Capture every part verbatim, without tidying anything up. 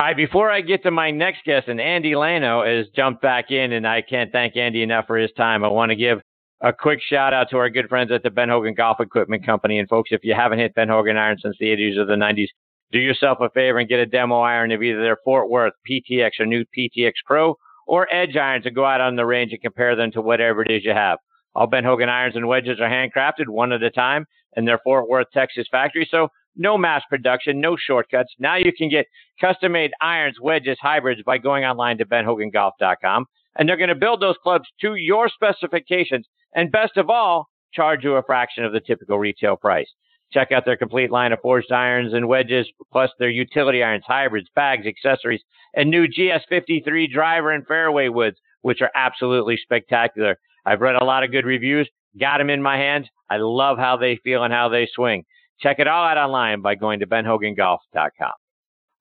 All right, before I get to my next guest, and Andy Lano has jumped back in, and I can't thank Andy enough for his time. I want to give a quick shout out to our good friends at the Ben Hogan Golf Equipment Company. And folks, if you haven't hit Ben Hogan iron since the eighties or the nineties, do yourself a favor and get a demo iron of either their Fort Worth P T X or new P T X Pro or Edge irons, and go out on the range and compare them to whatever it is you have. All Ben Hogan irons and wedges are handcrafted one at a time in their Fort Worth, Texas factory. So no mass production, no shortcuts. Now you can get custom-made irons, wedges, hybrids by going online to Ben Hogan Golf dot com. And they're going to build those clubs to your specifications. And best of all, charge you a fraction of the typical retail price. Check out their complete line of forged irons and wedges, plus their utility irons, hybrids, bags, accessories, and new G S fifty-three driver and fairway woods, which are absolutely spectacular. I've read a lot of good reviews, got them in my hands. I love how they feel and how they swing. Check it all out online by going to Ben Hogan Golf dot com.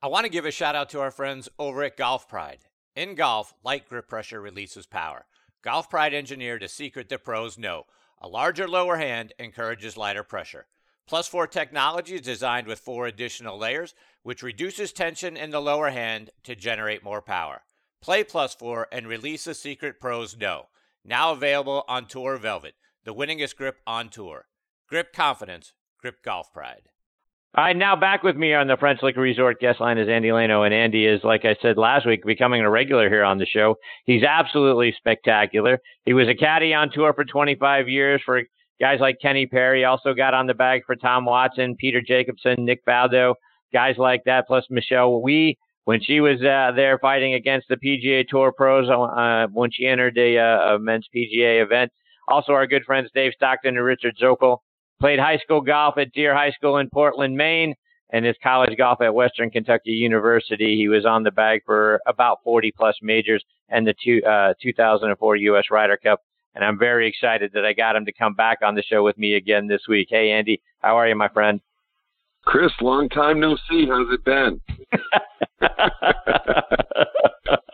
I want to give a shout out to our friends over at Golf Pride. In golf, light grip pressure releases power. Golf Pride engineered a secret the pros know. A larger lower hand encourages lighter pressure. Plus four technology is designed with four additional layers, which reduces tension in the lower hand to generate more power. Play Plus four and release the secret pros know. Now available on Tour Velvet, the winningest grip on tour. Grip confidence. Grip Golf Pride. All right, now back with me on the French Lick Resort guest line is Andy Lano, and Andy is, like I said last week, becoming a regular here on the show. He's absolutely spectacular. He was a caddy on tour for twenty-five years for guys like Kenny Perry, also got on the bag for Tom Watson, Peter Jacobson, Nick Faldo, guys like that, plus Michelle Wee, when she was uh, there fighting against the P G A Tour pros uh, when she entered a, uh, a men's P G A event. Also our good friends Dave Stockton and Richard Zockel. Played high school golf at Deer High School in Portland, Maine, and his college golf at Western Kentucky University. He was on the bag for about forty plus majors and the two, uh, two thousand four U S Ryder Cup. And I'm very excited that I got him to come back on the show with me again this week. Hey, Andy, how are you, my friend? Chris, long time no see. How's it been?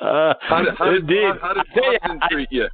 how did, how did, Indeed. How did Boston I, treat you?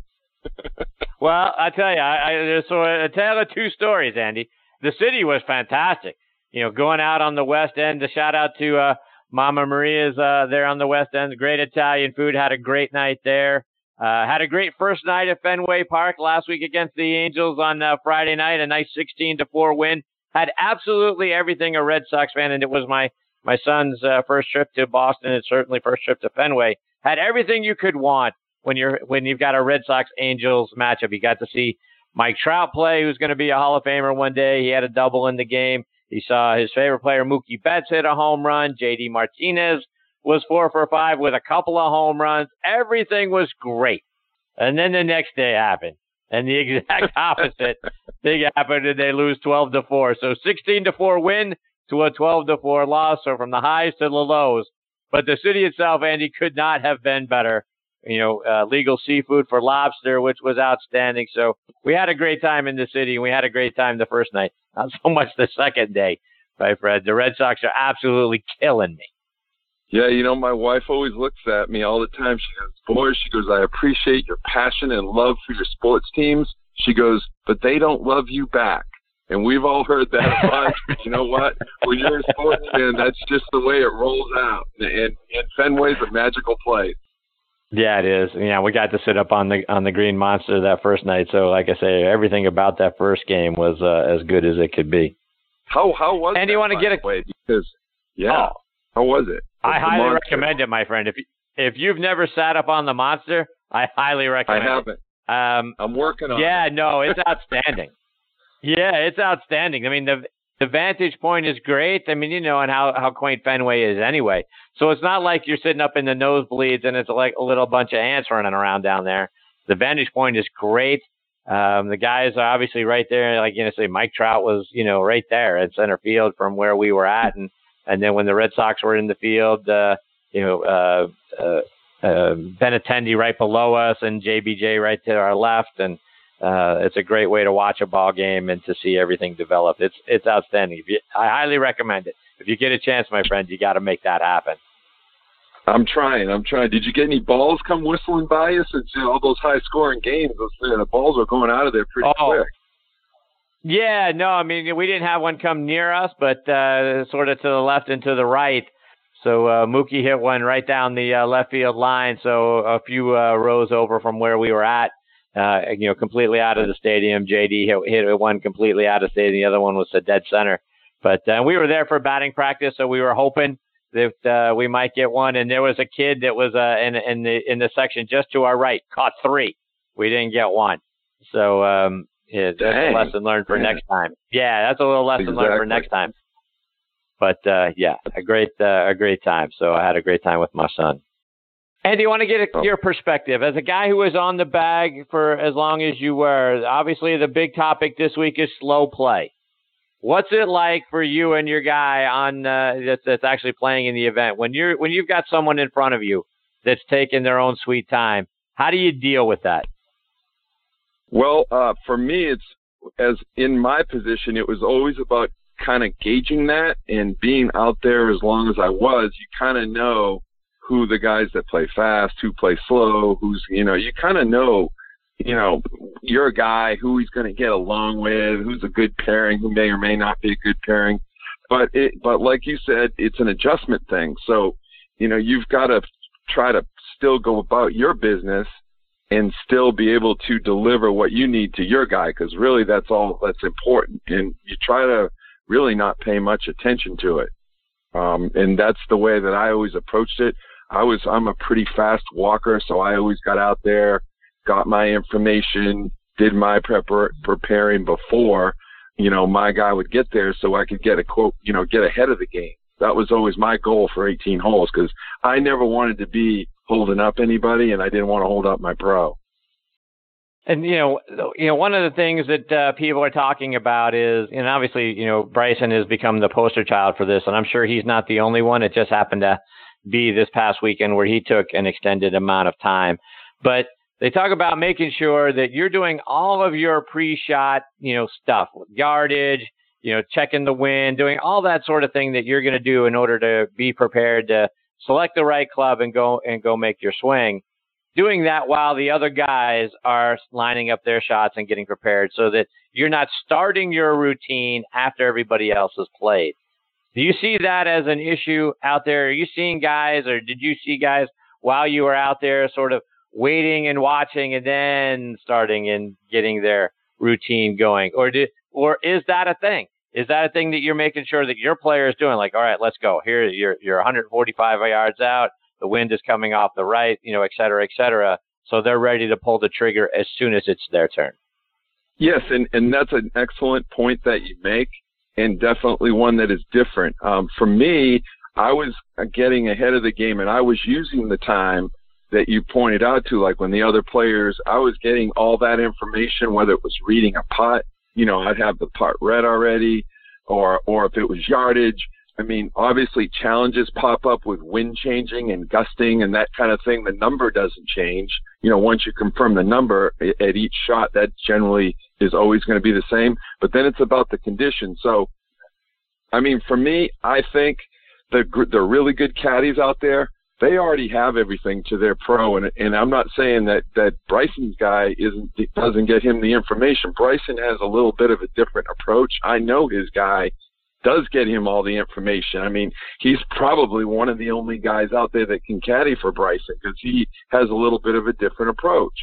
Well, I tell you, I, I, there's so a tale of two stories, Andy. The city was fantastic. You know, going out on the West End, a shout out to uh, Mama Maria's uh, there on the West End. Great Italian food. Had a great night there. Uh, had a great first night at Fenway Park last week against the Angels on uh, Friday night. A nice sixteen to four win. Had absolutely everything a Red Sox fan, and it was my my son's uh, first trip to Boston, and certainly first trip to Fenway. Had everything you could want. When you're when you've got a Red Sox Angels matchup, you got to see Mike Trout play, who's going to be a Hall of Famer one day. He had a double in the game. He saw his favorite player Mookie Betts hit a home run. J D Martinez was four for five with a couple of home runs. Everything was great, and then the next day happened, and the exact opposite thing happened, and they lose twelve to four. So sixteen to four win to a twelve to four loss. So from the highs to the lows, but the city itself, Andy, could not have been better. You know, uh, legal seafood for lobster, which was outstanding. So we had a great time in the city, and we had a great time the first night. Not so much the second day, right, Fred? The Red Sox are absolutely killing me. Yeah, you know, my wife always looks at me all the time. She goes, boy, she goes, I appreciate your passion and love for your sports teams. She goes, but they don't love you back. And we've all heard that a bunch, but you know what? When you're a sports fan, that's just the way it rolls out. And, and Fenway's a magical place. Yeah, it is. You know, we got to sit up on the on the Green Monster that first night. So, like I say, everything about that first game was uh, as good as it could be. How how was it? And that, you want to get a way, because yeah, oh, how was it? What's I highly recommend it, my friend. If if you've never sat up on the Monster, I highly recommend. I haven't. It. Um, I'm working on. Yeah, it. no, it's outstanding. Yeah, it's outstanding. I mean, the the vantage point is great. I mean, you know, and how, how quaint Fenway is anyway. So it's not like you're sitting up in the nosebleeds and it's like a little bunch of ants running around down there. The vantage point is great. Um, the guys are obviously right there. Like, you know, say Mike Trout was, you know, right there at center field from where we were at. And, and then when the Red Sox were in the field, uh, you know, uh, uh, uh, Ben Attendee right below us and J B J right to our left. And uh, it's a great way to watch a ball game and to see everything develop. It's, it's outstanding. If you, I highly recommend it. If you get a chance, my friend, you got to make that happen. I'm trying. I'm trying. Did you get any balls come whistling by you? Since you know, all those high-scoring games, those, uh, the balls are going out of there pretty oh. quick. Yeah, no, I mean, we didn't have one come near us, but uh, sort of to the left and to the right. So uh, Mookie hit one right down the uh, left field line, so a few uh, rows over from where we were at, uh, you know, completely out of the stadium. J D hit, hit one completely out of the stadium. The other one was a dead center. But uh, we were there for batting practice, so we were hoping that uh, we might get one. And there was a kid that was uh, in, in the in the section just to our right, caught three. We didn't get one. So um, yeah, that's Dang. a lesson learned for Dang. next time. Yeah, that's a little lesson exactly. learned for next time. But, uh, yeah, a great uh, a great time. So I had a great time with my son. Andy, I want to get a, your perspective. As a guy who was on the bag for as long as you were, obviously the big topic this week is slow play. What's it like for you and your guy on uh, that's, that's actually playing in the event? When, you're, when you've got someone in front of you that's taking their own sweet time, how do you deal with that? Well, uh, for me, it's as in my position, it was always about kind of gauging that, and being out there as long as I was, you kind of know who the guys that play fast, who play slow, who's, you know, you kind of know, you know, your guy, who he's going to get along with, who's a good pairing, who may or may not be a good pairing. But it, but like you said, it's an adjustment thing. So, you know, you've got to try to still go about your business and still be able to deliver what you need to your guy, because really that's all that's important. And you try to really not pay much attention to it. Um, and that's the way that I always approached it. I was, I'm a pretty fast walker, so I always got out there, got my information, did my prepar- preparing before, you know, my guy would get there so I could get a quote, you know, get ahead of the game. That was always my goal for eighteen holes, because I never wanted to be holding up anybody, and I didn't want to hold up my pro. And, you know, you know, one of the things that uh, people are talking about is, and obviously, you know, Bryson has become the poster child for this, and I'm sure he's not the only one. It just happened to be this past weekend where he took an extended amount of time. But they talk about making sure that you're doing all of your pre-shot, you know, stuff, yardage, you know, checking the wind, doing all that sort of thing that you're going to do in order to be prepared to select the right club and go and go make your swing. Doing that while the other guys are lining up their shots and getting prepared, so that you're not starting your routine after everybody else has played. Do you see that as an issue out there? Are you seeing guys, or did you see guys while you were out there sort of waiting and watching and then starting and getting their routine going? Or do, or is that a thing? Is that a thing that you're making sure that your player is doing? Like, all right, let's go. Here, you're you're one forty-five yards out. The wind is coming off the right, you know, et cetera, et cetera. So they're ready to pull the trigger as soon as it's their turn. Yes, and, and that's an excellent point that you make, and definitely one that is different. Um, for me, I was getting ahead of the game, and I was using the time that you pointed out to, like when the other players, I was getting all that information, whether it was reading a putt, you know, I'd have the putt read already, or or if it was yardage. I mean, obviously challenges pop up with wind changing and gusting and that kind of thing. The number doesn't change. You know, once you confirm the number at each shot, that generally is always going to be the same. But then it's about the condition. So, I mean, for me, I think the the really good caddies out there, they already have everything to their pro. And and I'm not saying that, that Bryson's guy isn't doesn't get him the information. Bryson has a little bit of a different approach. I know his guy does get him all the information. I mean, he's probably one of the only guys out there that can caddy for Bryson, because he has a little bit of a different approach.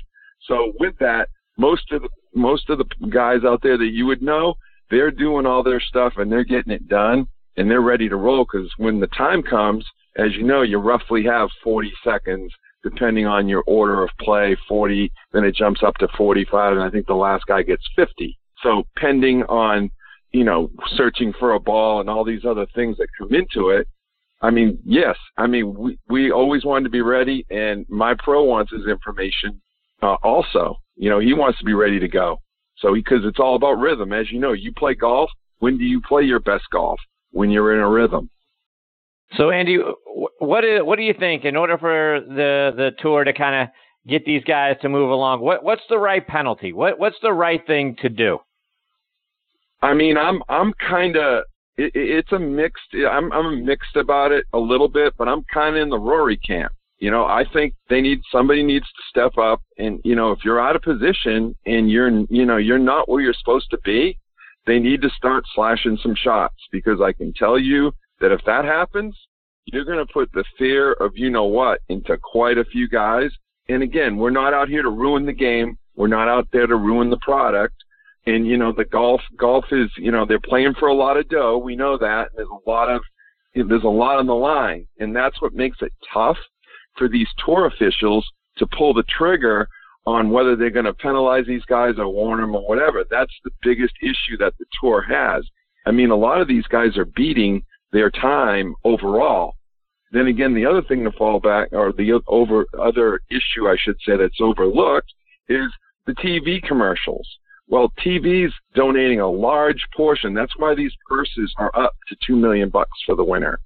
So with that, most of the, most of the guys out there that you would know, they're doing all their stuff and they're getting it done and they're ready to roll, because when the time comes, as you know, you roughly have forty seconds depending on your order of play, forty, then it jumps up to forty-five, and I think the last guy gets fifty. So pending on, you know, searching for a ball and all these other things that come into it. I mean, yes, I mean, we, we always wanted to be ready, and my pro wants his information uh, also. You know, he wants to be ready to go. So because it's all about rhythm. As you know, you play golf. When do you play your best golf? When you're in a rhythm. So, Andy, what, is, what do you think in order for the, the tour to kind of get these guys to move along? What, what's the right penalty? What, what's the right thing to do? I mean, I'm I'm kind of it, it's a mixed. I'm I'm mixed about it a little bit, but I'm kind of in the Rory camp. You know, I think they need somebody needs to step up, and you know, if you're out of position and you're you know you're not where you're supposed to be, they need to start slashing some shots, because I can tell you that if that happens, you're going to put the fear of you know what into quite a few guys. And again, we're not out here to ruin the game. We're not out there to ruin the product. And, you know, the golf, golf is, you know, they're playing for a lot of dough. We know that. There's a lot of, there's a lot on the line. And that's what makes it tough for these tour officials to pull the trigger on whether they're going to penalize these guys or warn them or whatever. That's the biggest issue that the tour has. I mean, a lot of these guys are beating their time overall. Then again, the other thing to fall back, or the over other issue, I should say, that's overlooked is the T V commercials. Well, T V's donating a large portion. That's why these purses are up to two million bucks for the winner.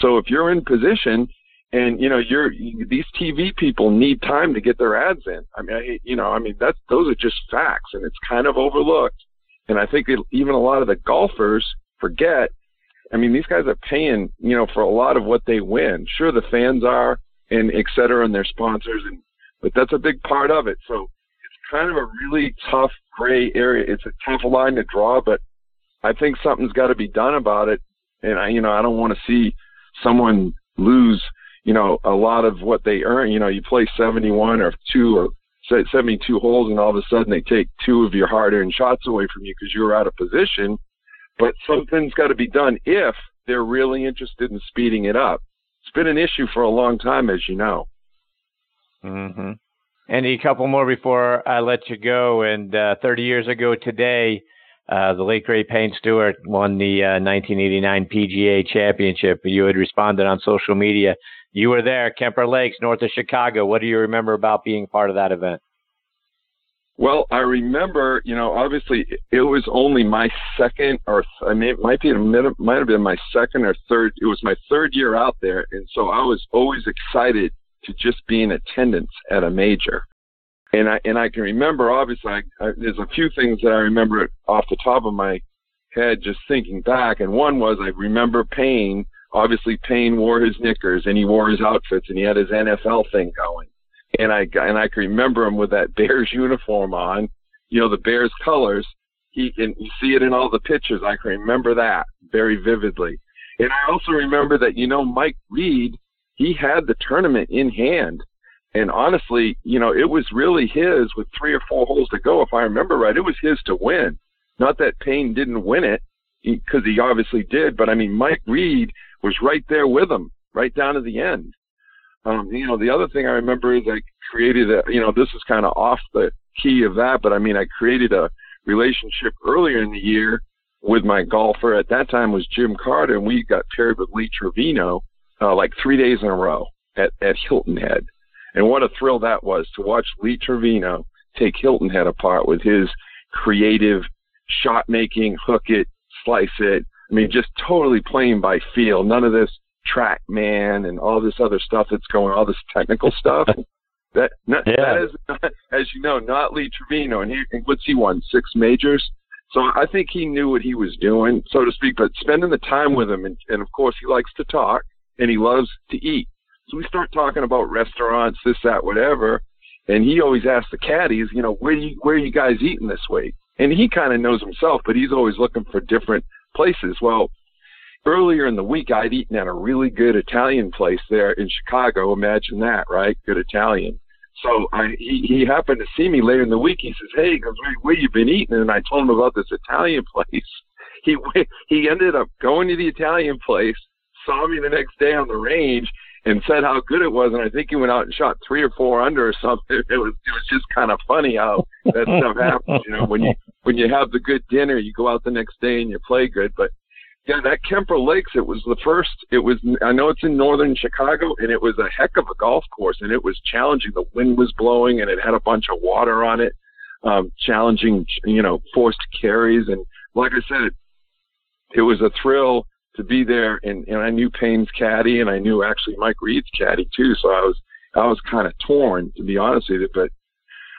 So if you're in position, and you know you're, these T V people need time to get their ads in. I mean, you know, I mean that's those are just facts, and it's kind of overlooked. And I think it, even a lot of the golfers forget. I mean, these guys are paying, you know, for a lot of what they win. Sure, the fans are, and et cetera, and their sponsors, and but that's a big part of it. So it's kind of a really tough gray area. It's a tough line to draw, but I think something's got to be done about it. And I, you know, I don't want to see someone lose, you know, a lot of what they earn. You know, you play seventy-one or two or seventy-two holes, and all of a sudden they take two of your hard-earned shots away from you because you were out of position. But something's got to be done if they're really interested in speeding it up. It's been an issue for a long time, as you know. Mm-hmm. Andy, a couple more before I let you go. And uh, thirty years ago today, uh, the late, great Payne Stewart won the uh, nineteen eighty-nine P G A Championship. You had responded on social media. You were there, Kemper Lakes, north of Chicago. What do you remember about being part of that event? Well, I remember, you know, obviously it was only my second, or I mean, it might be, it might have been my second or third. It was my third year out there, and so I was always excited to just be in attendance at a major. And I and I can remember, obviously, I, I, there's a few things that I remember off the top of my head just thinking back. And one was I remember Payne. Obviously, Payne wore his knickers and he wore his outfits and he had his N F L thing going. And I and I can remember him with that Bears uniform on, you know, the Bears colors. He and you see it in all the pictures. I can remember that very vividly. And I also remember that, you know, Mike Reed, he had the tournament in hand. And honestly, you know, it was really his with three or four holes to go. If I remember right, it was his to win. Not that Payne didn't win it, because he obviously did. But, I mean, Mike Reed was right there with him, right down to the end. Um, you know, the other thing I remember is I created a, you know, this is kind of off the key of that, but I mean, I created a relationship earlier in the year with my golfer at that time was Jim Carter, and we got paired with Lee Trevino uh, like three days in a row at, at Hilton Head. And what a thrill that was to watch Lee Trevino take Hilton Head apart with his creative shot making, hook it, slice it. I mean, just totally playing by feel. None of this track man and all this other stuff that's going, all this technical stuff. that not, yeah. that is, not, as you know, not Lee Trevino. And he, and what's he won? Six majors. So I think he knew what he was doing, so to speak. But spending the time with him, and, and of course he likes to talk and he loves to eat. So we start talking about restaurants, this, that, whatever. And he always asks the caddies, you know, where you, where are you guys eating this week? And he kind of knows himself, but he's always looking for different places. Well, earlier in the week, I'd eaten at a really good Italian place there in Chicago. Imagine that, right? Good Italian. So I, he, he happened to see me later in the week. He says, hey, he goes, where you been eating? And I told him about this Italian place. He he ended up going to the Italian place, saw me the next day on the range, and said how good it was. And I think he went out and shot three or four under or something. It was it was just kind of funny how that stuff happens. You know, when you when you have the good dinner, you go out the next day and you play good, but. Yeah, that Kemper Lakes, it was the first, it was, I know it's in northern Chicago, and it was a heck of a golf course, and it was challenging. The wind was blowing, and it had a bunch of water on it, um, challenging, you know, forced carries. And like I said, it, it was a thrill to be there, and, and I knew Payne's caddy, and I knew actually Mike Reed's caddy, too, so I was, I was kind of torn, to be honest with you, but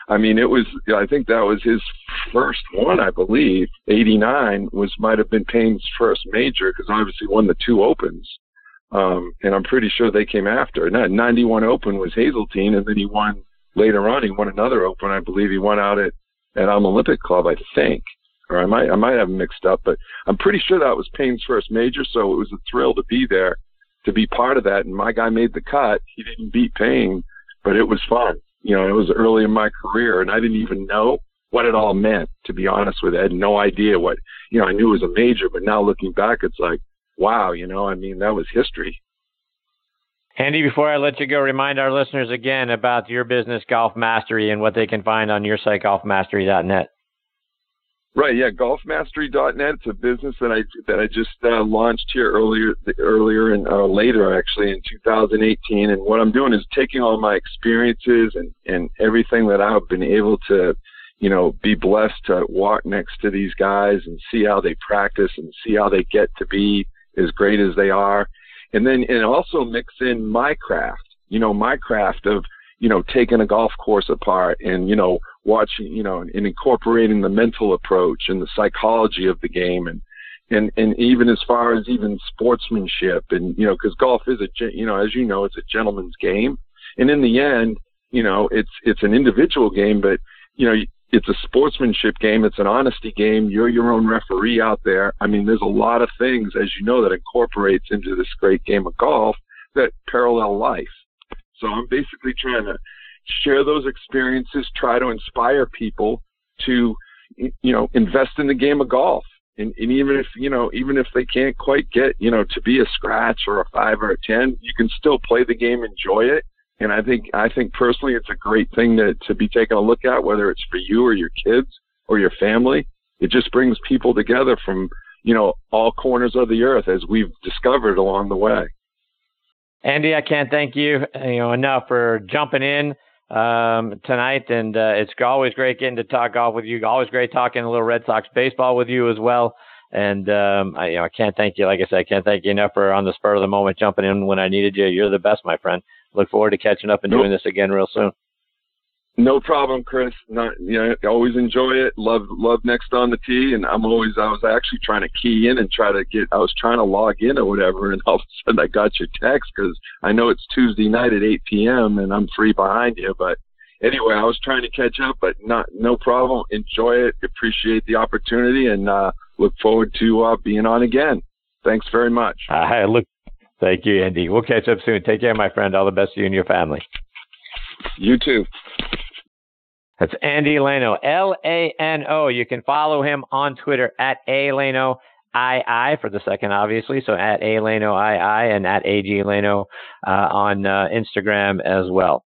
I mean, it was, I think that was his first one, I believe. eighty-nine was, might have been Payne's first major, because obviously won the two Opens. Um, and I'm pretty sure they came after. And ninety-one Open was Hazeltine, and then he won, later on, he won another Open. I believe he won out at, at Alma Olympic Club, I think. Or I might, I might have mixed up, but I'm pretty sure that was Payne's first major, so it was a thrill to be there to be part of that. And my guy made the cut. He didn't beat Payne, but it was fun. You know, it was early in my career, and I didn't even know what it all meant, to be honest with you. I had no idea what, you know, I knew it was a major, but now looking back, it's like, wow, you know, I mean, that was history. Andy, before I let you go, remind our listeners again about your business, Golf Mastery, and what they can find on your site, golf mastery dot net. Right, yeah, golf mastery dot net. It's a business that I that I just uh, launched here earlier, earlier and uh, later actually in two thousand eighteen. And what I'm doing is taking all my experiences and, and everything that I've been able to, you know, be blessed to walk next to these guys and see how they practice and see how they get to be as great as they are, and then and also mix in my craft, you know, my craft of you know taking a golf course apart and you know. watching, you know, and incorporating the mental approach and the psychology of the game, and and and even as far as even sportsmanship, and you know, because golf is a, you know, as you know, it's a gentleman's game, and in the end, you know, it's it's an individual game, but you know, it's a sportsmanship game, it's an honesty game. You're your own referee out there. I mean, there's a lot of things, as you know, that incorporates into this great game of golf that parallel life. So I'm basically trying to share those experiences, try to inspire people to, you know, invest in the game of golf. And, and even if, you know, even if they can't quite get, you know, to be a scratch or a five or a ten, you can still play the game, enjoy it. And I think, I think personally, it's a great thing to, to be taking a look at, whether it's for you or your kids or your family. It just brings people together from, you know, all corners of the earth, as we've discovered along the way. Andy, I can't thank you, you know, enough for jumping in um tonight, and uh, it's always great getting to talk golf with you. Always great talking a little Red Sox baseball with you as well. And um I, you know, I can't thank you. Like I said, I can't thank you enough for on the spur of the moment jumping in when I needed you. You're the best, my friend. Look forward to catching up and nope. doing this again real soon. No problem, Chris. Not you know, always enjoy it. Love love Next on the Tee, and I'm always I was actually trying to key in and try to get I was trying to log in or whatever, and all of a sudden I got your text because I know it's Tuesday night at eight p.m. and I'm three behind you. But anyway, I was trying to catch up, but not no problem. Enjoy it. Appreciate the opportunity, and uh, look forward to uh, being on again. Thanks very much. I look. Thank you, Andy. We'll catch up soon. Take care, my friend. All the best to you and your family. You too. That's Andy Lano, L A N O. You can follow him on Twitter at A Lano two, for the second, obviously. So at A Lano two and at A G Lano uh, on uh, Instagram as well.